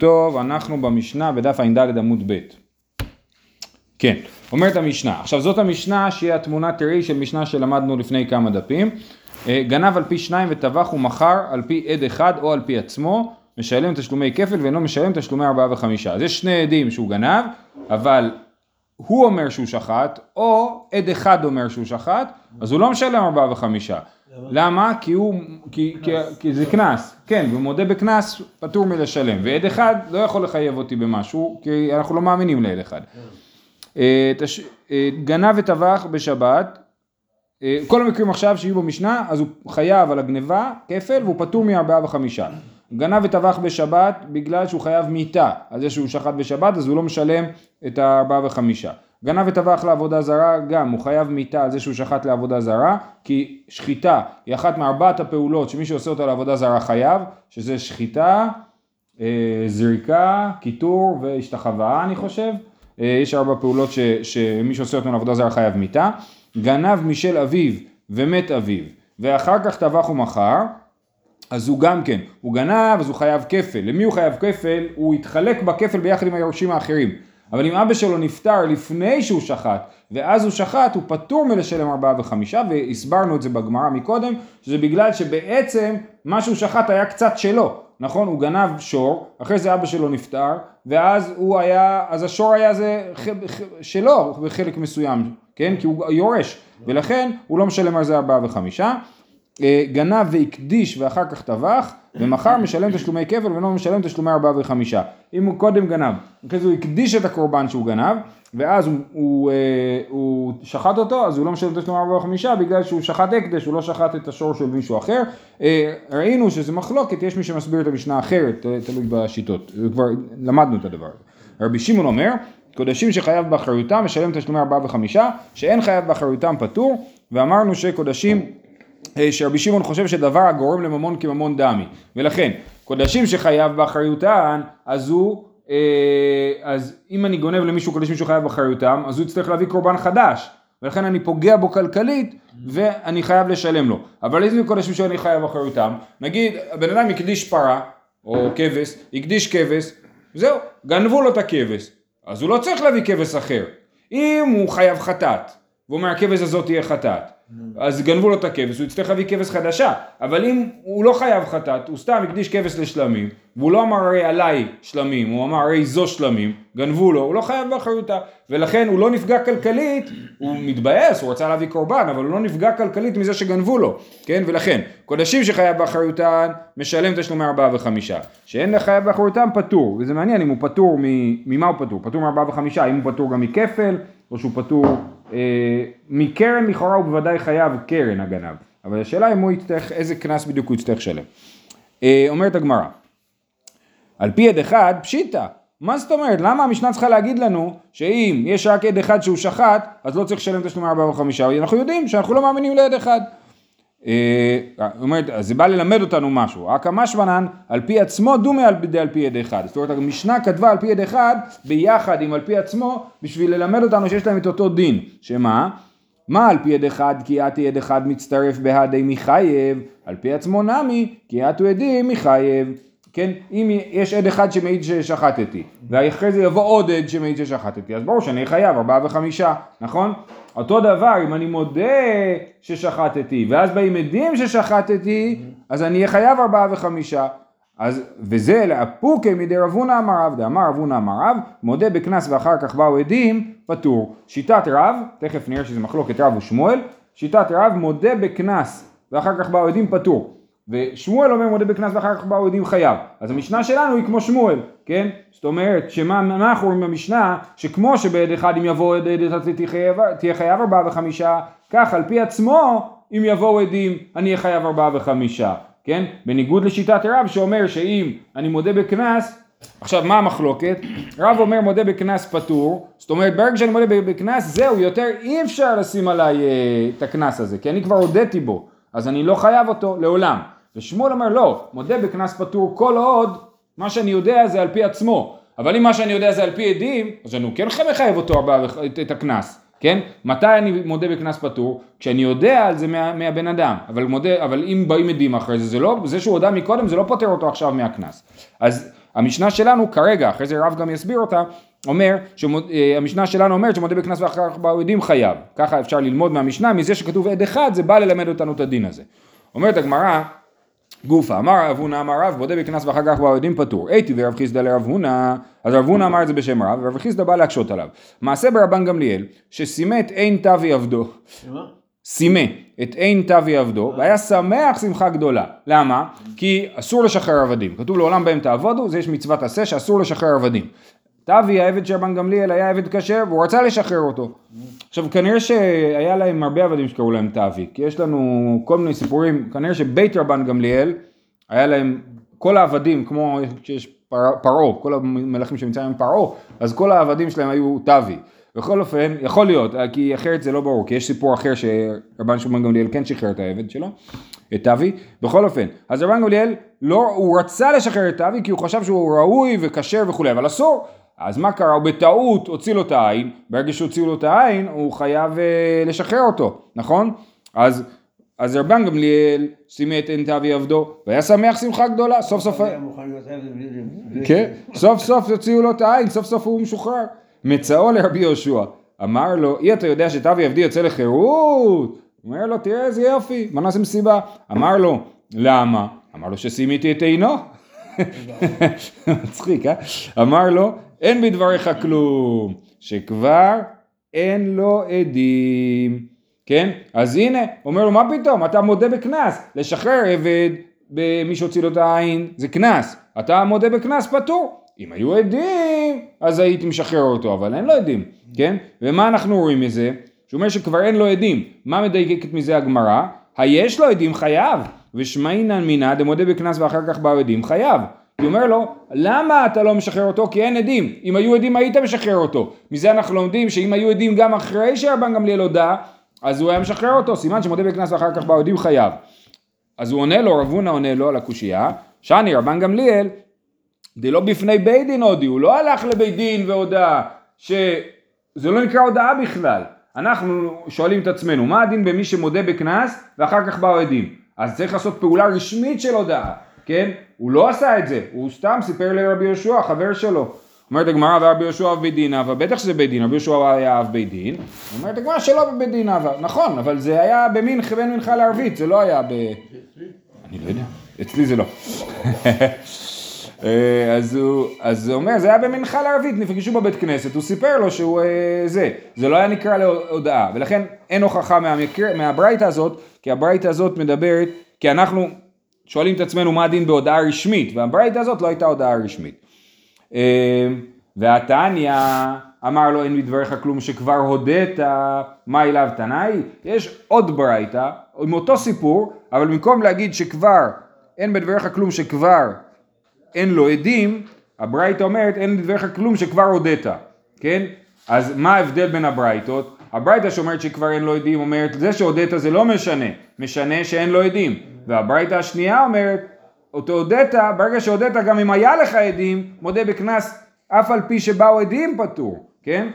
טוב, אנחנו במשנה בדף איינדלד עמוד ב'. כן, אומרת המשנה. עכשיו זאת המשנה שהיא התמונת ראי של משנה שלמדנו לפני כמה דפים. גנב על פי שניים וטבח ומכר על פי עד אחד או על פי עצמו, משלם תשלומי כפל ואינו משלם תשלומי 4 ו5. אז יש שני עדים שהוא גנב, אבל הוא אומר שהוא שחט, או עד אחד אומר שהוא שחט, אז הוא לא משלם 4 ו5. למה? כי זה קנס. כן, ומודה בקנס פטור מלשלם. ועד אחד לא יכול לחייב אותי במשהו, כי אנחנו לא מאמינים לעד אחד. גנב וטבח בשבת, כל המקרים עכשיו שיהיו במשנה, אז הוא חייב על הגניבה כפל, והוא פטור מ4 ו5. גנב וטבח בשבת בגלל שהוא חייב מיטה, אז יש שהוא שחט בשבת, אז הוא לא משלם את 4 ו5. גנב וטבח לעבודה זרה, גם הוא חייב מיטה על זה שהוא שחט לעבודה זרה, כי שחיטה היא אחת מארבעת הפעולות שמי שעושה אותה לעבודה זרה חייב, שזה שחיטה, זריקה, קיטור והשתחווה, אני חושב. יש 4 פעולות שמי שעושה אותה לעבודה זרה חייב מיטה. גנב משל אביו ומת אביו, ואחר כך טבח ומכר, אז הוא גם כן, הוא גנב, אז הוא חייב כפל. למי הוא חייב כפל? הוא התחלק בכפל ביחד עם היורשים האחרים. אבל אם אבא שלו נפטר לפני שהוא שחט, ואז הוא שחט, הוא פטור מלשלם 4 ו5, והסברנו את זה בגמרא מקודם, שזה בגלל שבעצם מה שהוא שחט היה קצת שלו, נכון? הוא גנב שור, אחרי זה אבא שלו נפטר, ואז הוא היה, אז השור היה זה שלו בחלק מסוים, כן? כי הוא יורש, ולכן הוא לא משלם על זה 4 ו5. גנב והקדיש ואחר כך טבח, ומחר משלם תשלומי כפל ולא משלם תשלומי 4 ו5. אם הוא קודם גנב, אז הוא הקדיש את הקורבן שהוא גנב, ואז הוא שחט אותו, אז הוא לא משלם תשלומי 4 ו5, בגלל שהוא שחט הקדש, הוא לא שחט את השור של מישהו אחר. ראינו שזה מחלוקת, יש מי שמסביר את המשנה אחרת, תלוי בשיטות, כבר למדנו את הדבר הזה. רבי שמעון אומר, קודשים שחייב באחריותם משלם תשלומי 4 ו5, שאין חייב באחריותם פטור, ואמרנו שקודשים שרבי שמעון חושב שדבר הגורם לממון כממון דמי, ולכן קודשים שחייב באחריותן, אז אם אני גונב למישהו קודשים שחייב באחריותם, אז הוא יצטרך להביא קורבן חדש, ולכן אני פוגע בו כלכלית, ואני חייב לשלם לו. אבל איזה קודשים שאני חייב באחריותם, נגיד, הבן אדם יקדיש פרה, או כבש, יקדיש כבש, זהו, גנבו לו את הכבש, אז הוא לא צריך להביא כבש אחר. אם הוא חייב חטאת, והוא אומר, הכבש הזאת תהיה חטאת, אז גנבו לו את הכבש, הוא יצטרך להביא כבש חדשה, אבל אם הוא לא חייב חטאת, הוא סתם הקדיש כבש לשלמים, והוא לא אמר הרי עליי שלמים, הוא אמר הרי זו שלמים, גנבו לו, הוא לא חייב באחריותה, ולכן הוא לא נפגע כלכלית, הוא מתבאס, הוא רצה להביא קורבן, אבל הוא לא נפגע כלכלית מזה שגנבו לו, כן, ולכן, קודשים שחייב באחריותן, משלם תשלומי 4 ו5, שאין לחייב באחריותן פטור, וזה מעניין אם הוא פטור, ממה הוא פטור? פטור מ4 ו5, אם הוא פטור גם מכפל, או שהוא פטור מקרן, לכאורה הוא בוודאי חייב קרן הגנב, אבל השאלה אם הוא יצטרך, איזה קנס בדיוק הוא יצטרך שלם. אומרת הגמרא, על פי עד אחד פשיטה, מה זאת אומרת? למה המשנה צריכה להגיד לנו שאם יש רק עד אחד שהוא שחט, אז לא צריך לשלם תשלומי 4 ו5, אנחנו יודעים שאנחנו לא מאמינים לעד אחד. אומרת, אז זה בא ללמד אותנו משהו, הקמש ונן, על פי עצמו דומה על פי יד אחד, זאת אומרת המשנה כתבה על פי יד אחד ביחד עם על פי עצמו בשביל ללמד אותנו שיש להם את אותו דין, שמה? מה על פי יד אחד? כי את יד אחד מצטרף בהדי מחייב, על פי עצמו נמי, כי את הוא עדי מחייב, כן? אם יש עד אחד שמעיד ששחטתי, ואחרי זה יבוא עוד עד שמעיד ששחטתי, אז ברור שאני חייב 4 ו5, נכון? אותו דבר, אם אני מודה ששחטתי, ואז באים עדים ששחטתי, אז אני אהיה חייב 4 ו5. אז, וזה לאפוקי מדי רבונה אמר רב, דאמר רבונה אמר רב, מודה בקנס ואחר כך באו עדים, פטור. שיטת רב, תכף נראה שזה מחלוקת רב ושמואל, שיטת רב מודה בקנס ואחר כך באו עדים, פטור. ושמואל אומר מודה בקנס ואחר כך באו עדים, חייב. אז המשנה שלנו היא כמו שמואל, כן? זאת אומרת, שמה אנחנו רואים במשנה, שכמו שבעד אחד אם יבוא עד אחד תהיה חייב 4 ו5, כך על פי עצמו, אם יבואו עדים, אני אהיה חייב 4 ו5, כן? בניגוד לשיטת רב שאומר שאם אני מודה בקנס, עכשיו מה המחלוקת? רב אומר מודה בקנס פטור, זאת אומרת ברגע שאני מודה בקנס, זהו, יותר אי אפשר לשים עליי את הקנס הזה, כי אני כבר הודיתי בו, אז אני לא חייב אותו לעולם. ושמואל אומר לא, מודה בקנס פטור כל עוד, מה שאני יודע זה על פי עצמו, אבל אם מה שאני יודע זה על פי עדים, אז אני כן מחייב אותו את הקנס, כן? מתי אני מודה בקנס פטור? כשאני יודע על זה מהבן אדם, אבל אם באים עדים אחרי זה, זה לא, זה שהוא הודה מקודם, זה לא פותר אותו עכשיו מהקנס. אז המשנה שלנו כרגע, אחרי זה רב גם יסביר אותה, אומר, המשנה שלנו אומרת שמודה בקנס ואחר כך בעדים חייב. ככה אפשר ללמוד מהמשנה, מזה שכתוב עד אחד, זה בא ללמד אותנו את הדין הזה. אומרת הגמרא, גופה, אמר רב הונא, אמר רב, מודה בקנס ואחר כך בעדים פטור. הייתי ורב חסדא לרב הונא, אז רב הונא אמר את זה בשם רב, ורב חסדא בא להקשות עליו. מעשה ברבן גמליאל, שסימת אין תבי עבדו. סימה את אין תבי עבדו, והיה שמח שמחה גדולה. למה? כי אסור לשחרר עבדים. כתוב לעולם בהם תעבודו, זה יש מצוות עשה שאסור לשחרר עבדים. תבי, העבד של רבן גמליאל, היה עבד קשה, והוא רצה לשחרר אותו. עכשיו, כנראה שהיה להם הרבה עבדים שקראו להם תבי, כי יש לנו כל מיני סיפורים, כנראה שבית רבן גמליאל, היה להם כל העבדים, כמו שיש פרעה, כל המלכים שמצאים עם פרעה, אז כל העבדים שלהם היו תבי. בכל אופן, יכול להיות, כי אחרת זה לא ברור, כי יש סיפור אחר שרבן שמעון גמליאל כן שחרר את העבד שלו, את תבי, בכל אופן, אז רבן גמליאל, לא, הוא רצה לשחרר את תבי, כי הוא חשב שהוא ראוי וקשר וכו', אבל אסור, אז מה קרה? הוא בטעות הוציא לו את העין, ברגע שהוציאו לו את העין, הוא חייב לשחרר אותו, נכון? אז רבן גמליאל שימת אין תבי עבדו, והיה שמח שמחה גדולה, סוף סוף... כן, סוף סוף הוציאו לו את העין, סוף סוף הוא משוחרר. מצאו לרבי יהושע, אמר לו, אי אתה יודע שתבי עבדי יוצא לחירות? הוא אומר לו, תראה איזה יופי, מה נעשה מסיבה? אמר לו, למה? אמר לו ששימיתי את עינו. מצחיק, אה? אמר לו, אין בדבריך כלום, שכבר אין לו עדים. כן? אז הנה, אומר לו, מה פתאום? אתה מודה בקנס, לשחרר עבד במי שהוציא לו את העין, זה קנס. אתה מודה בקנס פטור. אם היו עדים, אז הייתי משחרר אותו, אבל אין לו עדים, כן? ומה אנחנו רואים מזה? שהוא אומר שכבר אין לו עדים. מה מדייקת מזה הגמרא? היש לו עדים חייב, ושמעינן מינה, דמודה בקנס ואחר כך באו עדים חייב. הוא אומר לו, למה אתה לא משחרר אותו? כי אין עדים. אם היו עדים, היית משחרר אותו. מזה אנחנו לומדים שאם היו עדים גם אחרי שרבן גמליאל הודה, אז הוא היה משחרר אותו. סימן שמודה בקנס ואחר כך באו עדים חייב. אז הוא עונה לו, רב הונא עונה לו על הקושייה, שאני רבן גמליאל, זה לא בפני בית דין הודיע, הוא לא הלך לבית דין והודעה, שזה לא נקרא הודעה בכלל. אנחנו שואלים את עצמנו, מה הדין במי שמודה בקנס, ואחר כך באו עדים? אז צריך לעשות פעולה רשמית של הודעה, כן? הוא לא עשה את זה, הוא סתם סיפר לרבי יהושע, חבר שלו. אומרת הגמרא, ורבי יהושע אב בית דין אבא, בטח שזה בית דין, רבי יהושע היה אב בית דין. אומרת הגמרא, שלא בבית דין אבא, נכון, אבל זה היה במין חבן מנחה לערבית, זה לא היה ב... אני לא יודע, אצלי זה לא. אז הוא אומר, זה היה במנחה לערבית, נפגשו בבית כנסת, הוא סיפר לו שהוא זה לא היה נקרא להודעה, ולכן אין הוכחה מהברייתא הזאת, כי הברייתא הזאת מדברת, כי אנחנו שואלים את עצמנו מה הדין בהודעה רשמית, והברייתא הזאת לא הייתה הודעה רשמית. והתניא אמר לו, אין בדבריך כלום שכבר הודעת, מה אליו תנאי? יש עוד ברייתא, עם אותו סיפור, אבל במקום להגיד שכבר, אין בדבריך כלום שכבר, אין לו עדים, הברייתא אומרת, אין בדבריך כלום שכבר הודעת, כן? אז מה ההבדל בין הברייתות? הברייתא שאומרת שכבר אין לו עדים, אומרת, זה שהודעת זה לא משנה, משנה שאין לו עדים. והברייתא השנייה אומרת, אותו הודעת, ברגע שהודעת גם אם היה לך עדים, מודה בקנס, אף על פי שבאו עדים פטור, כן?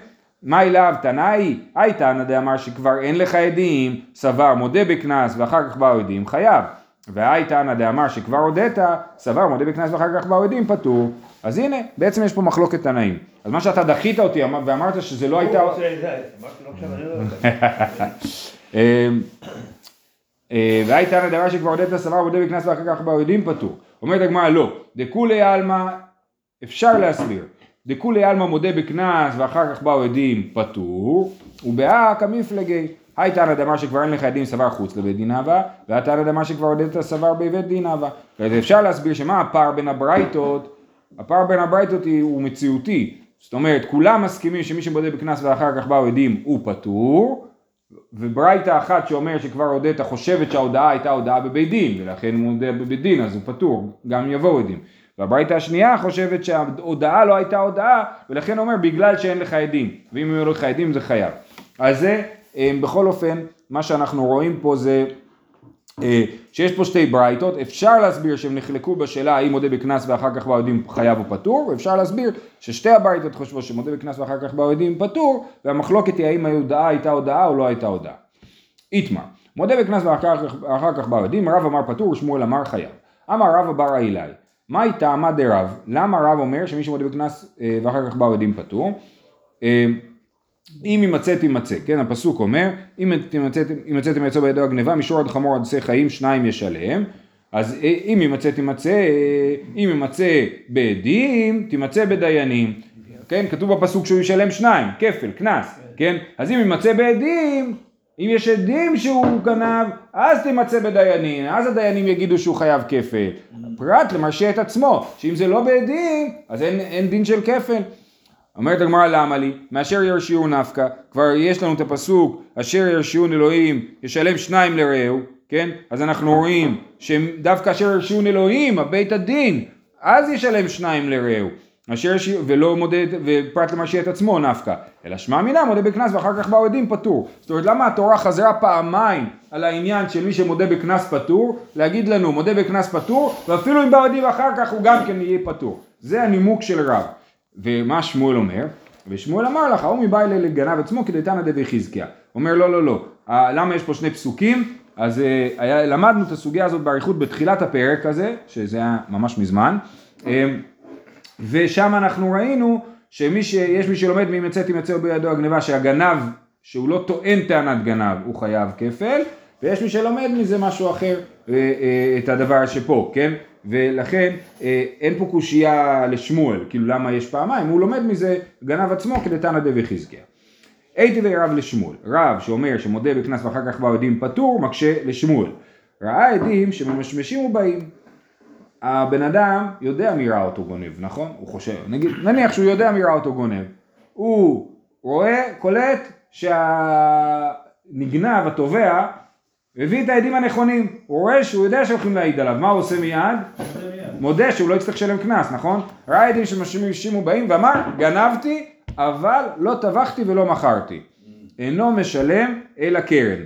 מה אליו, תנאי, תנא דאמר שכבר אין לך עדים, סבר, מודה בקנס, ואחר כך באו עדים, חייב. והאי תנא דאמר שכבר הודעת, סבר מודה בקנס ואחר כך באו עדים פטור. אז הנה, בעצם יש פה מחלוקת תנאים. אז מה שאתה דחית אותי ואמרת שזה לא הייתה... והאי תנא דאמר שכבר הודעת, סבר מודה בקנס ואחר כך באו עדים פטור. אומרת הגמרא, לא, דכולי עלמא, אפשר להסביר. דכולי עלמא מודה בקנס ואחר כך באו עדים פטור, ובאה כמפלגי. היי תנא דאמר שכבר אין לך עדים סבר חוץ לבית דין הווה, והתנא דאמר שכבר הודעת סבר בבית דין הווה. ואפשר להסביר שמה הפער בין הברייתות, הפער בין הברייתות הוא מציאותי. זאת אומרת, כולם מסכימים שמי שמודה בקנס ואחר כך באו עדים הוא פטור, וברייתא אחת שאומרת שכבר הודעת חושבת שההודעה הייתה הודעה בבית דין, ולכן הוא מודה בבית דין אז הוא פטור, גם יבואו עדים. והברייתא השנייה חושבת שההודעה לא הייתה הודעה, ולכן אומר בגלל שאין לך עדים, ואם יהיו לך עדים זה חייב. אז זה בכל אופן, מה שאנחנו רואים פה זה שיש פה שתי ברייתות, אפשר להסביר שהם נחלקו בשאלה האם מודה בקנס ואחר כך באו עדים חייב או פטור, ואפשר להסביר ששתי הברייתות חושבות שמודה בקנס ואחר כך באו עדים פטור, והמחלוקת היא האם ההודעה הייתה הודעה או לא הייתה הודעה. איתמר, מודה בקנס ואחר כך באו עדים, רב אמר פטור, שמואל אמר חייב. אמר רבא בר אילאי, מה הייתה, מה דרב? למה רב אומר שמי שמודה בקנס ואחר כך באו עדים פטור? אם ימצא תימצא, כן, הפסוק אומר, אם ימצא תימצא בידו הגניבה, משור עד חמור עד שא חיים, שניים ישלם. אז אם ימצא תימצא, אם ימצא בעדים, תימצא בדיינים. כן, כתוב בפסוק שהוא ישלם שניים, כפל, קנס, כן? אז אם ימצא בעדים, אם יש עדים שהוא גנב, אז תימצא בדיינים, אז הדיינים יגידו שהוא חייב כפל. הפרט למרשה את עצמו, שאם זה לא בעדים, אז אין דין של כפל. אומרת הגמרא למה לי, מאשר ירשיעו נפקא, כבר יש לנו את הפסוק, אשר ירשיעון אלוהים, ישלם שניים לרעהו, כן? אז אנחנו רואים שדווקא אשר ירשיעון אלוהים, הבית הדין, אז ישלם שניים לרעהו. ולא מודה, ופרט למרשיע את עצמו נפקא, אלא שמע מינה מודה בקנס ואחר כך באו עדים פטור. זאת אומרת, למה התורה חזרה פעמיים על העניין של מי שמודה בקנס פטור, להגיד לנו מודה בקנס פטור, ואפילו אם באו עדים אחר כך הוא גם כן יהיה פטור. זה הנימוק של רב. ומה שמואל אומר? ושמואל אמר לך, הוא מבא אלה לגנב עצמו כדי תנא דבי חזקיה. אומר לא, לא, לא. למה יש פה שני פסוקים? אז למדנו את הסוגיה הזאת בעריכות בתחילת הפרק הזה, שזה היה ממש מזמן. ושם אנחנו ראינו שיש מי שלומד מי מצא תימצא בידו הגניבה, שהגנב שהוא לא טוען טענת גנב הוא חייב כפל, ויש מי שלומד מזה משהו אחר את הדבר שפה, כן? ולכן אין פה קושייה לשמואל, כאילו למה יש פעמיים, הוא לומד מזה גנב עצמו כדי תנא דבי חזקיה. הייתי ורב לשמואל, רב שאומר שמודה בקנס ואחר כך באו עדים פטור, מקשה לשמואל. ראה עדים שממשמשים ובאים. הבן אדם יודע מי ראה אותו גונב, נכון? הוא חושב, נניח שהוא יודע מי ראה אותו גונב. הוא רואה, קולט, שהנגנב, התובע, הביא את העדים הנכונים. הוא רואה שהוא יודע שהולכים להעיד עליו. מה הוא עושה מיד? מודה שהוא לא יצטרך שלם קנס, נכון? ראה עדים שמשימו באים ואמר, גנבתי, אבל לא טבחתי ולא מכרתי. אינו משלם אלא קרן.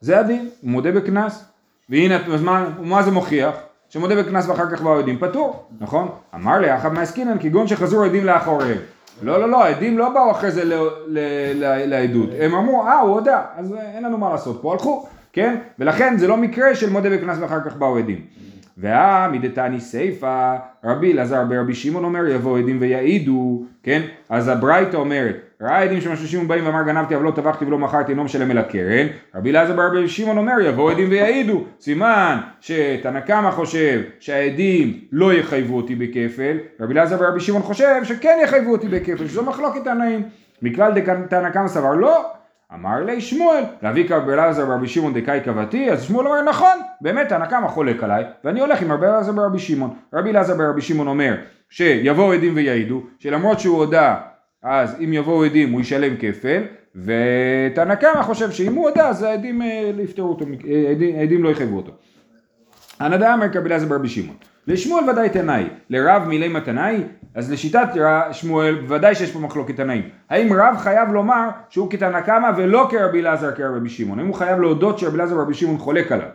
זה הדין, הוא מודה בקנס. והנה, מה זה מוכיח? שמודה בקנס ואחר כך באו עדים פטור, נכון? אמר לי, אחת מהעסקינן, כגון שחזרו עדים לאחוריהם. לא, לא, לא, עדים לא באו אחרי זה לעדות. הם אמרו, הוא יודע, אז אין לנו מה לעשות פה, הלכו, כן? ולכן זה לא מקרה של מודה בקנס ואחר כך באו עדים. מדתני סייפה, רבי לזברב ברבי שמעון אומר, יבוא עדים ויעידו, כן? אז הברייתא אומרת, ראה עדים שממשמשים ובאים ואמר גנבתי אבל לא טבחתי ולא מכרתי אינו משלם אל הקרן. רבי לזברב ברבי שמעון אומר יבואו עדים ויעידו. סימן שתנא קמא חושב שהעדים לא יחייבו אותי בכפל. רבי לזברב ברבי שמעון חושב שכן יחייבו אותי בכפל. שזו מחלוקת תנאים. מכלל תנא קמא סבר לא. אמר לי שמואל, להביא רבי לזברב ברבי שמעון דקאי קבתי. אז שמואל אומר נכון, באמת תנא קמא חולק עליי ואני הולך עם רבי לזברב ברבי שמעון. רבי לזברב ברבי שמעון אומר שיבואו עדים ויעידו, שלמרות שהוא הודה אז אם יבואו עדים הוא ישלם כפל, ותנא קמא חושב שאם הוא יודע, אז העדים יפטרו אותו, העדים לא יחייבו אותו. הנדעה אמר רבי לזברב ברבי שמעון. לשמואל ודאי תנאי, לרב מילי מתנאי, אז לשיטת שמואל ודאי שיש פה מחלוקת תנאים. האם רב חייב לומר שהוא כתנא קמא ולא כרבי לזברב כרבי שמעון? האם הוא חייב להודות שרבי לזברב ברבי שמעון חולק עליו?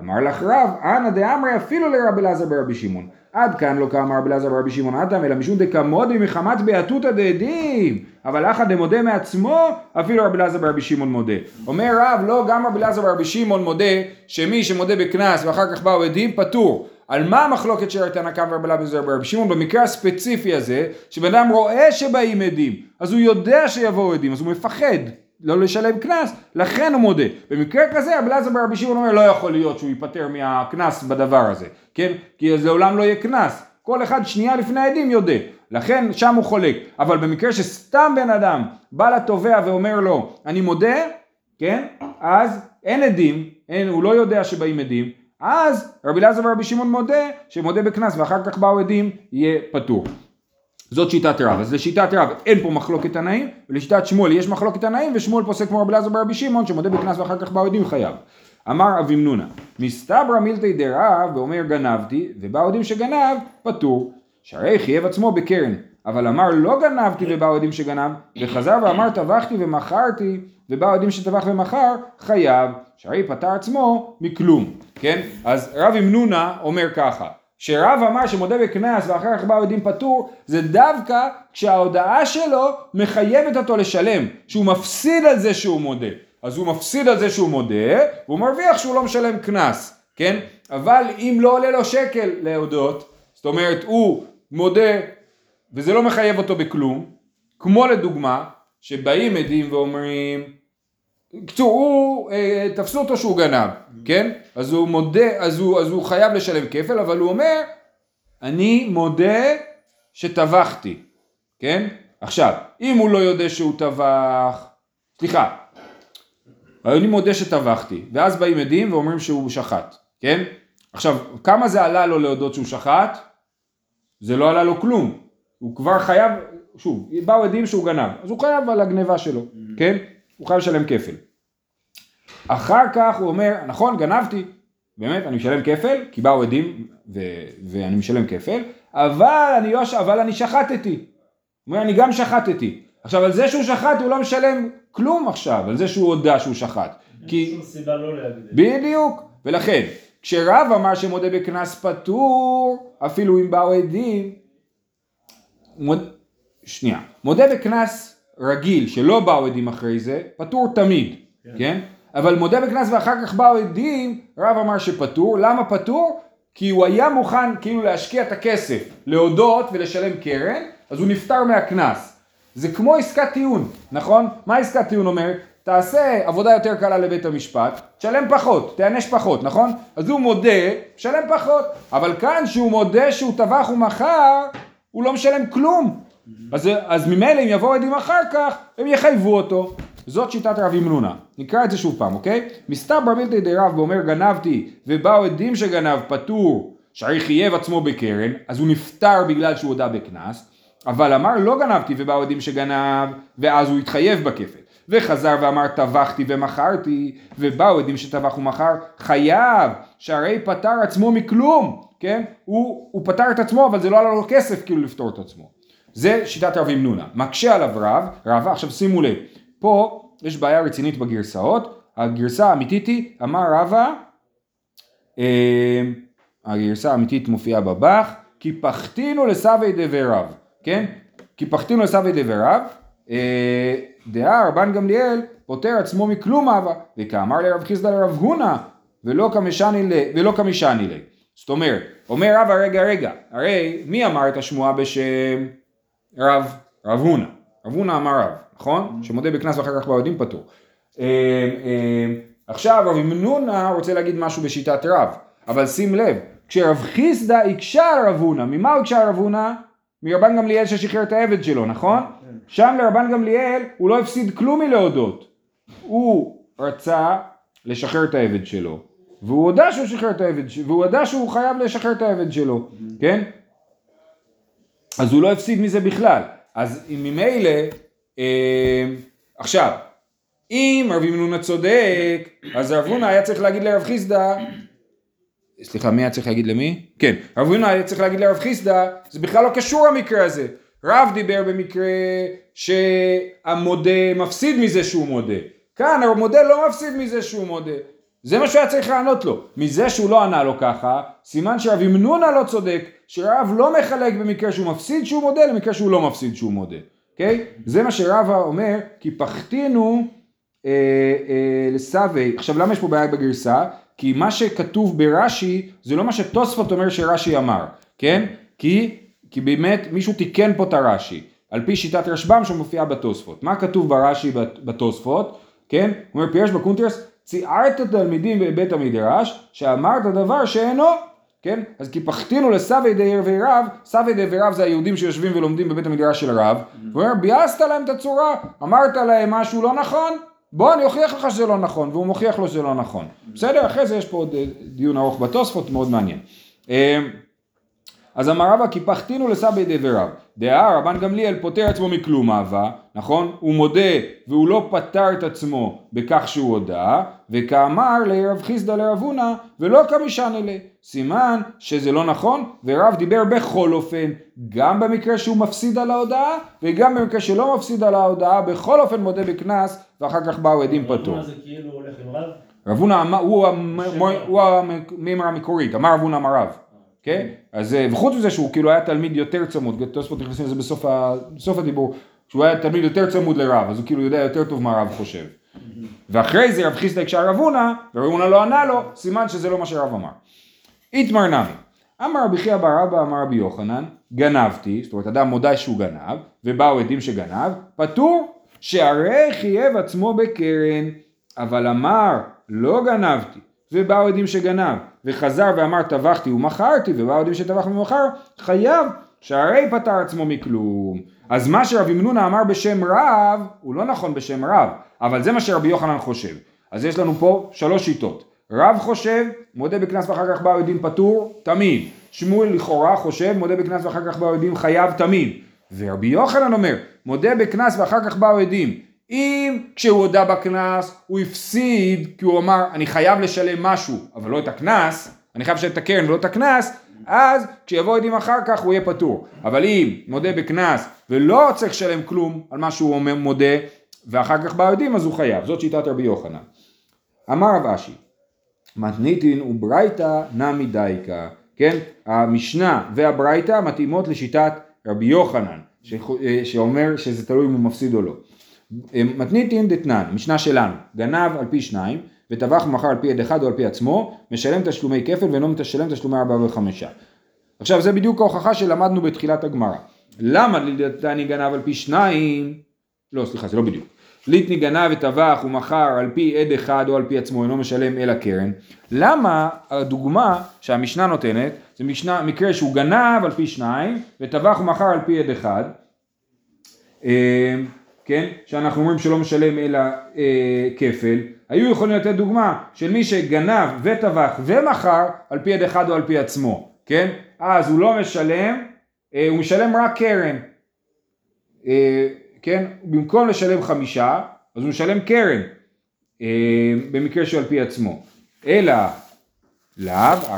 אמר לך רב, הנדעה אמר אפילו לרבי לזברב ברבי שמעון. עד כאן לא קאמר רבי לזברב ברבי שמעון אדם, אלא משום דקמודי מחמת בעתותא דעדים, אבל אחד דמודה מעצמו, אפילו רבי לזברב ברבי שמעון מודה. אומר רב, לא, גם רבי לזברב ברבי שמעון מודה, שמי שמודה בקנס ואחר כך באו עדים פטור. על מה המחלוקת של תנא קמא ורבי לזברב ברבי שמעון? במקרה הספציפי הזה, שבן אדם רואה שבאים עדים, אז הוא יודע שיבואו עדים, אז הוא מפחד לא לשלם קנס, לכן הוא מודה. במקרה כזה, רבי לזברב ברבי שמעון אומר, לא יכול להיות שהוא ייפטר מהקנס בדבר הזה, כן? כי אז לעולם לא יהיה קנס. כל אחד שנייה לפני העדים יודע. לכן שם הוא חולק. אבל במקרה שסתם בן אדם בא לתובע ואומר לו, אני מודה, כן? אז אין עדים, הוא לא יודע שבאים עדים, אז רבי לזברב ברבי שמעון מודה, שמודה בקנס ואחר כך באו עדים, יהיה פטור. זאת שיטת רב. אז לשיטת רב אין פה מחלוקת תנאים, ולשיטת שמואל יש מחלוקת תנאים, ושמואל פוסק כמו רבי לזברב ברבי שמעון, שמודה בקנס ואחר כך באו עדים חייב. אמר אבימנונה, מסתברא מילתא דרב, ואומר גנבתי, ובאו עדים שגנב, פטור. שהרי חייב עצמו בקרן, אבל אמר לא גנבתי ובאו עדים שגנב, וחזר ואמר טבחתי ומכרתי, ובאו עדים שטבח ומכר, חייב. שהרי פטר עצמו מכלום, כן? אז רב אבימנונה אומר ככה, שרב אמר שמודה בקנס ואחר כך באו עדים פטור, זה דווקא כשההודעה שלו מחייבת אותו לשלם, שהוא מפסיד על זה שהוא מודה. אז הוא מפסיד על זה שהוא מודה, והוא מרוויח שהוא לא משלם קנס, כן? אבל אם לא עולה לו שקל להודות, זאת אומרת, הוא מודה, וזה לא מחייב אותו בכלום, כמו לדוגמה, שבאים עדים ואומרים, קצור, הוא תפסו אותו שהוא גנב, כן? אז הוא מודה, אז הוא חייב לשלם כפל, אבל הוא אומר, אני מודה שטבחתי, כן? עכשיו, אם הוא לא יודע שהוא טבח, סליחה, אני מודה שטבחתי, ואז באים עדים ואומרים שהוא שחט, כן? עכשיו, כמה זה עלה לו להודות שהוא שחט? זה לא עלה לו כלום, הוא כבר חייב, שוב, באו עדים שהוא גנב, אז הוא חייב על הגניבה שלו, כן? הוא חייב לשלם כפל. אחר כך הוא אומר, נכון, גנבתי, באמת, אני משלם כפל, כי באו עדים ואני משלם כפל, אבל אני שחטתי, הוא אומר, אני גם שחטתי. עכשיו, על זה שהוא שחט, הוא לא משלם כלום עכשיו, על זה שהוא הודע שהוא שחט. כי... שום סיבה לא להגדיל. בדיוק, ולכן, כשרב אמר שמודה בכנס פטור, אפילו אם באו עדים, מודה בכנס רגיל, שלא באו עדים אחרי זה, פטור תמיד, כן? אבל מודה בכנס ואחר כך באו עדים, רב אמר שפטור, למה פטור? כי הוא היה מוכן כאילו להשקיע את הכסף, להודות ולשלם קרן, אז הוא נפטר מהכנס. זה כמו עסקת טיעון, נכון? מה עסקת טיעון אומר? תעשה עבודה יותר קלה לבית המשפט, תשלם פחות, תענש פחות, נכון? אז הוא מודה, משלם פחות, אבל כאן שהוא מודה שהוא טבח ומכר, הוא לא משלם כלום. אז ממילא אם יבואו עדים אחר כך, הם יחייבו אותו. זאת שיטת רבי מלונה. נקרא את זה שוב פעם, אוקיי? מסתברא בלתי די רב ואומר גנבתי, ובאו עדים שגנב פטור, שהרי חייב עצמו בקרן, אז הוא נפטר בגלל שהוא הודה בכנס, אבל אמר לא גנבתי ובאו עדים שגנב, ואז הוא התחייב בכפל. וחזר ואמר טבחתי ומכרתי, ובאו עדים שטבח ומכר, חייב, שהרי פטר עצמו מכלום, כן? הוא פטר את עצמו, אבל זה לא עלה לו כסף כאילו לפתור את עצמו. זה שיטת רבי מנונה. מקשה עליו רבא, עכשיו שימו לב, פה יש בעיה רצינית בגרסאות, הגרסה האמיתית היא, אמר רבא, הגרסה האמיתית מופיעה בבח, כי פחתינו לסבי דבי רב. כן? כי פחתינו לסבי דברב, דעה רבן גמליאל פותר עצמו מכלום אהבה, וכאמר לרב חסדא לרב הונא, ולא כמשעני לי. זאת אומרת, אומר רב רגע, הרי מי אמר את השמועה בשם רב הונא? רב הונא אמר רב, נכון? שמודה בכנס ואחר כך בעודים פתור. עכשיו רבי מנונה רוצה להגיד משהו בשיטת רב, אבל שים לב, כשרב חסדא הקשה על רב הונא, ממה הוא הקשה על רב הונא? מרבן גמליאל ששחרר את העבד שלו, נכון? שם לרבן גמליאל הוא לא הפסיד כלום מלהודות. הוא רצה לשחרר את העבד שלו, והוא הודע שהוא שחרר את העבד שלו, והוא הודע שהוא חייב לשחרר את העבד שלו, כן? אז הוא לא הפסיד מזה בכלל. אז ממילא, עכשיו, אם רבי מנונה צודק, אז רב הונא היה צריך להגיד לרב חסדא, סליחה, מי היה צריך להגיד למי? כן, רב הונא היה צריך להגיד לרב חסדא, זה בכלל לא קשור המקרה הזה. רב דיבר במקרה שהמודה מפסיד מזה שהוא מודה. כאן המודה לא מפסיד מזה שהוא מודה. זה מה שהוא היה צריך לענות לו. מזה שהוא לא ענה לו ככה, סימן שרבי מנונה לא צודק, שרב לא מחלק במקרה שהוא מפסיד שהוא מודה, למקרה שהוא לא מפסיד שהוא מודה. אוקיי? זה מה שרבא אומר, כי פחתינו לסבי. עכשיו, למה יש פה בעיה בגרסה? כי מה שכתוב ברש"י, זה לא מה שתוספות אומר שרש"י אמר, כן? כי באמת מישהו תיקן פה את הרש"י, על פי שיטת רשב"ם שמופיעה בתוספות. מה כתוב ברש"י בתוספות? כן? הוא אומר, פירש בקונטרס, ציערת התלמידים בבית המדרש, שאמרת דבר שאינו, כן? אז כי פחתינו לסבי דבי רב, סבי דבי רב זה היהודים שיושבים ולומדים בבית המדרש של הרב, הוא אומר, ביאסת להם את הצורה, אמרת להם משהו לא נכון, בוא אני אוכיח לך שזה לא נכון, והוא מוכיח לו שזה לא נכון. בסדר, אחרי זה יש פה עוד דיון ארוך בתוספות, מאוד מעניין. אז אמר רבא, כי פחתינו לסבי דבי רב, דעה רבן גמליאל פותר עצמו מכלום אהבה, נכון? הוא מודה והוא לא פתר את עצמו בכך שהוא הודע, וכאמר לרב חסדא לרב הונא, ולא כמשעני ליה, סימן שזה לא נכון, ורב דיבר בכל אופן, גם במקרה שהוא מפסיד על ההודעה, וגם במקרה שלא מפסיד על ההודעה, בכל אופן מודה בכנס, ואחר כך באו עדים פטור. זה כאילו הולך עם רב? רב הונא, הוא המימרה המקורית, אמר רב הונא אמר רב. כן? אז וחוץ מזה שהוא כאילו היה תלמיד יותר צמוד, תוספות נכנסים לזה בסוף הדיבור, שהוא היה תלמיד יותר צמוד לרב, אז הוא כאילו יודע יותר טוב מה רב חושב. ואחרי זה רב חסדא הקשה על רב הונא, ורב הונא לא ענה לו, סימן שזה לא מה שרב אמר. התמר נמי, אמר רבי חייא בר אבא, אמר רבי יוחנן, גנבתי, זאת אומרת אדם מודה שהוא גנב, ובאו עדים שגנב, פטור, שהרי חייב עצמו בקרן, אבל אמר, לא גנבתי, ובאו עדים שגנב, וחזר ואמר טבחתי ומחרתי, ובאו עדים שטבח ומחר, חייב, שהרי פטר עצמו מכלום. אז מה שרבי מנונה אמר בשם רב, הוא לא נכון בשם רב, אבל זה מה שרבי יוחנן חושב. אז יש לנו פה שלוש שיטות. רב חושב, מודה בקנס ואחר כך באו עדים פטור, תמיד. שמואל לכאורה חושב, מודה בקנס ואחר כך באו עדים חייב, תמיד. ורבי יוחנן אומר, מודה בקנס ואחר כך באו עדים. אם כשהוא הודה בקנס, הוא הפסיד, כי הוא אמר, אני חייב לשלם משהו, אבל לא את הקנס, אני חייב לשלם את הקרן ולא את הקנס, אז כשיבוא עדים אחר כך הוא יהיה פטור. אבל אם מודה בקנס ולא צריך לשלם כלום על מה שהוא מודה, ואחר כך באו עדים, אז הוא חייב. זאת שיטת רבי יוחנן. אמר רב אשי, מתניתין וברייתא נמי דייקה, כן? המשנה והברייתא מתאימות לשיטת רבי יוחנן, שאומר שזה תלוי אם הוא מפסיד או לא. מתניתין דתנן, משנה שלנו, גנב על פי שניים, וטבח ומכר על פי עד אחד או על פי עצמו, משלם תשלומי כפל ואינו משלם תשלומי 4 ו-5. עכשיו זה בדיוק ההוכחה שלמדנו בתחילת הגמרא. למה ליתני גנב על פי שניים? לא, סליחה, זה לא בדיוק. ליתני גנב וטבח ומכר על פי עד אחד או על פי עצמו, אינו משלם אל הקרן. למה הדוגמה שהמשנה נותנת, זה מקרה שהוא גנב על פי שניים, וטבח ומכר על פי עד אחד, כן? שאנחנו אומרים שלא משלם אל הכפל, היו יכולים לתת דוגמה של מי שגנב וטבח ומחר על פי עד אחד או על פי עצמו, כן? אז הוא לא משלם, הוא משלם רק קרן, כן? במקום לשלם 5, אז הוא משלם קרן, במקרה שעל פי עצמו. אלא, לאו,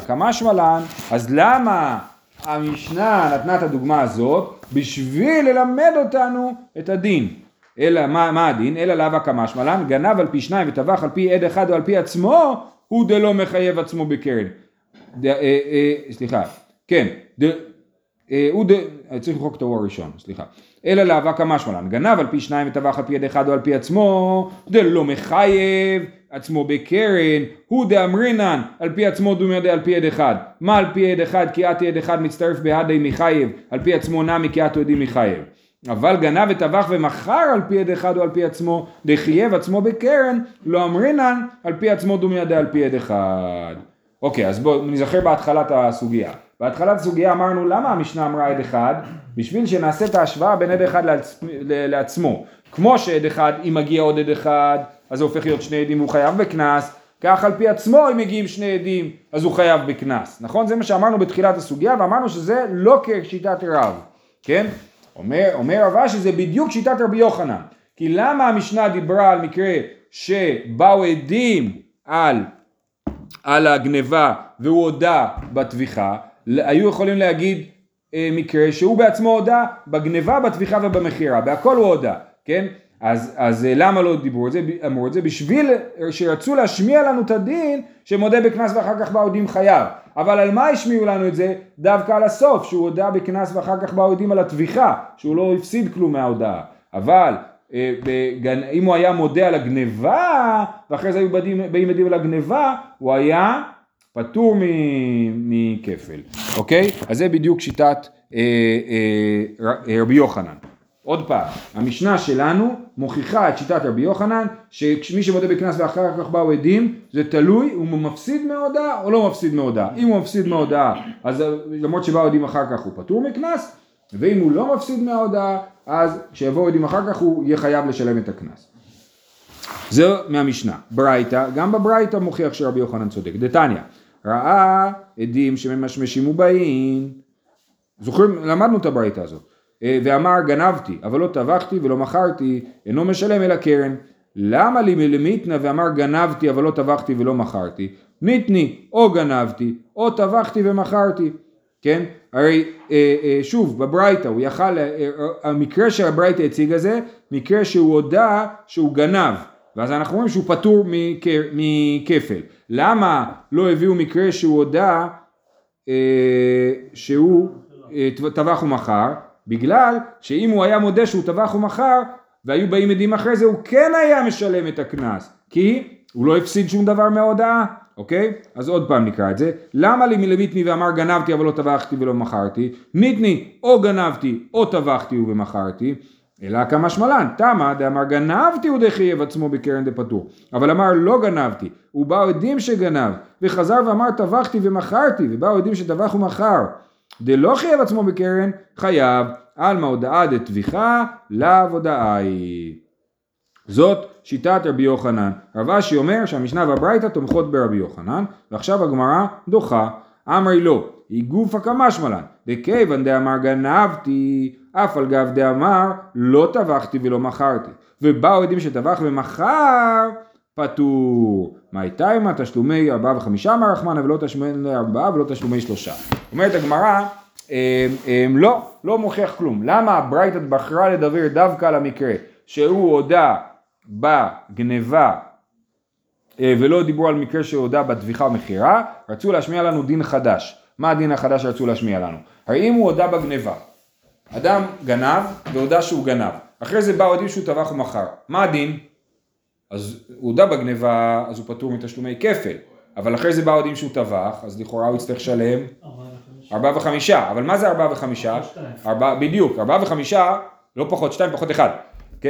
כמשמע לן, אז למה המשנה נתנה את הדוגמה הזאת? בשביל ללמד אותנו את הדין. אלא, מה הדין? אלא לאו כמשמע לן, גנב על פי שניים וטבח על פי עד אחד או על פי עצמו, הוא דלא מחייב עצמו בקרן. סליחה, כן, צריך לחוק את הוור ראשון, סליחה. אלא לאו כמשמע לן, גנב על פי שניים וטבח על פי עד אחד או על פי עצמו, דלא מחייב עצמו בקרן, הוא דאמרינן, על פי עצמו דומי דה על פי עד אחד. מה על פי עד אחד? כי עתי עד אחד מצטרף בהדי מחייב, על פי עצמו נמי כי עתי עדי מחייב. אבל גנב וטבח ומחר על פי עד אחד או על פי עצמו, דחייב עצמו בקרן, לא אמרינן, על פי עצמו דומי דה על פי עד אחד. אוקיי, אז בואו נזכר בהתחלת הסוגיה. בהתחלת הסוגיה אמרנו, למה המשנה אמרה עד אחד? בשביל שנעשה את ההשוואה בין עד אחד לעצמו. כמו שעד אחד, אם מגיע עוד עד אחד, אז הוא הופך להיות 2 עדים והוא חייב בקנס, כך על פי עצמו אם מגיעים 2 עדים, אז הוא חייב בקנס, נכון? זה מה שאמרנו בתחילת הסוגיה, ואמרנו שזה לא כשיטת רב, כן? אומר רבא שזה בדיוק שיטת רבי יוחנן, כי למה המשנה דיברה על מקרה שבאו עדים על הגניבה והוא הודה בתביכה, היו יכולים להגיד מקרה שהוא בעצמו הודה בגניבה, בתביכה ובמחירה, בהכל הוא הודה, כן? אז למה לא דיברו את זה? אמרו את זה בשביל שרצו להשמיע לנו את הדין שמודה בקנס ואחר כך באו עדים חייב. אבל על מה השמיעו לנו את זה? דווקא על הסוף, שהוא הודה בקנס ואחר כך באו עדים על התביכה, שהוא לא הפסיד כלום מההודעה. אבל אם הוא היה מודה על הגניבה ואחרי זה היו באים עדים על הגניבה, הוא היה פטור מכפל. אוקיי? אז זה בדיוק שיטת רבי יוחנן. עוד פעם, המשנה שלנו מוכיחה את שיטת רבי יוחנן, שמי שמודה בקנס ואחר כך באו עדים, זה תלוי, הוא מפסיד מההודעה או לא מפסיד מההודעה. אם הוא מפסיד מההודעה, אז למרות שבאו עדים אחר כך הוא פטור מקנס, ואם הוא לא מפסיד מההודעה, אז כשיבואו עדים אחר כך הוא יהיה חייב לשלם את הקנס. זה מהמשנה. ברייתא, גם בברייתא מוכיח שרבי יוחנן צודק. דתניא, ראה עדים שממשמשים ובאים. זוכרים, למדנו את הברייתא הזאת. ואמר גנבתי אבל לא טבחתי ולא מכרתי אינו משלם אל הקרן. למה לי מיתנה ואמר גנבתי אבל לא טבחתי ולא מכרתי? מיתני או גנבתי או טבחתי ומכרתי, כן? הרי שוב בברייתא הוא יכל, המקרה שהברייתא הציג הזה מקרה שהוא הודה שהוא גנב, ואז אנחנו רואים שהוא פטור מכפל. למה לא הביאו מקרה שהוא הודה שהוא טבח ומכר? בגלל שאם הוא היה מודה שהוא טבח ומכר, והיו באים עדים אחרי זה, הוא כן היה משלם את הקנס, כי הוא לא הפסיד שום דבר מההודעה, אוקיי? אז עוד פעם נקרא את זה. למה לי מלמיתני ואמר גנבתי אבל לא טבחתי ולא מכרתי? מיתני או גנבתי או טבחתי ומכרתי. אלא כמה שמלן, תמה דאמר גנבתי הוא דחייב עצמו בקרן דפטור. אבל אמר לא גנבתי, הוא בא עדים שגנב, וחזר ואמר טבחתי ומכרתי, ובא עדים שטבח ומכר. דלא חייב עצמו בקרן, חייב, על מה הודעה דתביכה, לעבודה היא. זאת שיטת רבי יוחנן. רב אשי אומר שהמשנה והברייתא תומכות ברבי יוחנן, ועכשיו הגמרא דוחה, אמרי לא, היא גופה כמה שמלן, דכיוון דאמר גנבתי, אף על גב דאמר לא טבחתי ולא מכרתי, ובאו עדים שטבח ומכר, פטור. מה הייתה עם התשלומי 4 ו5 אמר רחמנא ולא תשלומי 4 ולא תשלומי 3. אומרת הגמרא, לא מוכיח כלום. למה הברייתא בחרה לדבר דווקא על המקרה שהוא הודה בגניבה ולא דיברו על מקרה שהודה בטביחה ומכירה? רצו להשמיע לנו דין חדש. מה הדין החדש שרצו להשמיע לנו? הרי אם הוא הודה בגניבה, אדם גנב והודה שהוא גנב, אחרי זה באו עדים שהוא טבח ומכר, מה הדין? אז הוא הודה בגניבה, אז הוא פטור מתשלומי כפל, אבל אחרי זה באו עדים שהוא טבח, אז לכאורה הוא יצטרך שלם 4 ו5. אבל מה זה 4 ו5? 4 בדיוק, 4 ו5 לא פחות 2 פחות 1, כי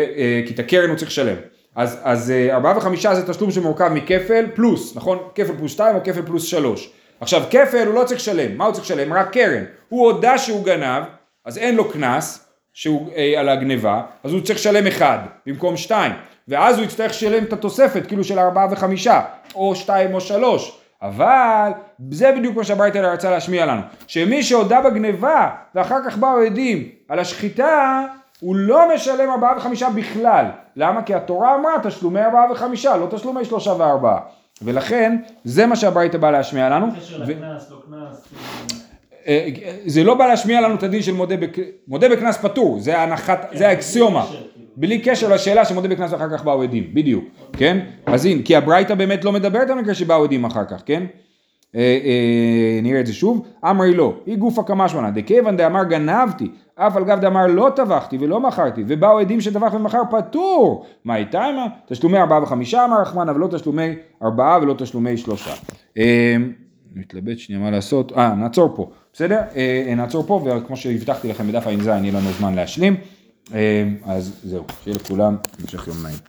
את הקרן הוא צריך שלם. אז 4 ו5 זה תשלום שמורכב מכפל פלוס, נכון? כפל פלוס 2 או כפל פלוס 3. עכשיו כפל הוא לא צריך שלם, מה הוא צריך שלם? רק קרן. הוא הודה שהוא גנב, אז אין לו כנס על הגניבה, אז הוא צריך שלם 1 במקום 2, ואז הוא יצטרך שלם את התוספת, כאילו של 4 ו5, או 2 או 3, אבל זה בדיוק מה שהברייתא רצה להשמיע לנו, שמי שהודה בגניבה, ואחר כך באו עדים על השחיטה, הוא לא משלם 4 ו5 בכלל. למה? כי התורה אמרה, תשלומי 4 ו5, לא תשלומי 3 ו4, ולכן זה מה שהברייתא בא להשמיע לנו. קשר לכנס, לא כנס. זה לא בא להשמיע לנו את הדין של מודה בקנס פטור, זה ההנחת, זה האקסיומה, בלי קשר לשאלה שמודה בקנס ואחר כך באו עדים, בדיוק, כן? אז הנה, כי הברייתא באמת לא מדברת על מקרה שבאו עדים אחר כך, כן? נראה את זה שוב, אמרי לא, היא גופה כמה שמונה, דכיוון דאמר גנבתי, אף על גב דאמר לא טבחתי ולא מכרתי, ובאו עדים שטבח ומכר פטור, מה הייתה אימה? תשלומי 4 ו5 אמר רחמנא ולא תשלומי 4 ולא תשלומי 3. מתלבט שנייה מה לעשות, נעצור פה, בסדר? נעצור פה, וכמו שהבטחתי לכם בדף הע"ז, יהיה לנו זמן להשלים, אז זהו, שיהיה לכולם, המשך יום נעים.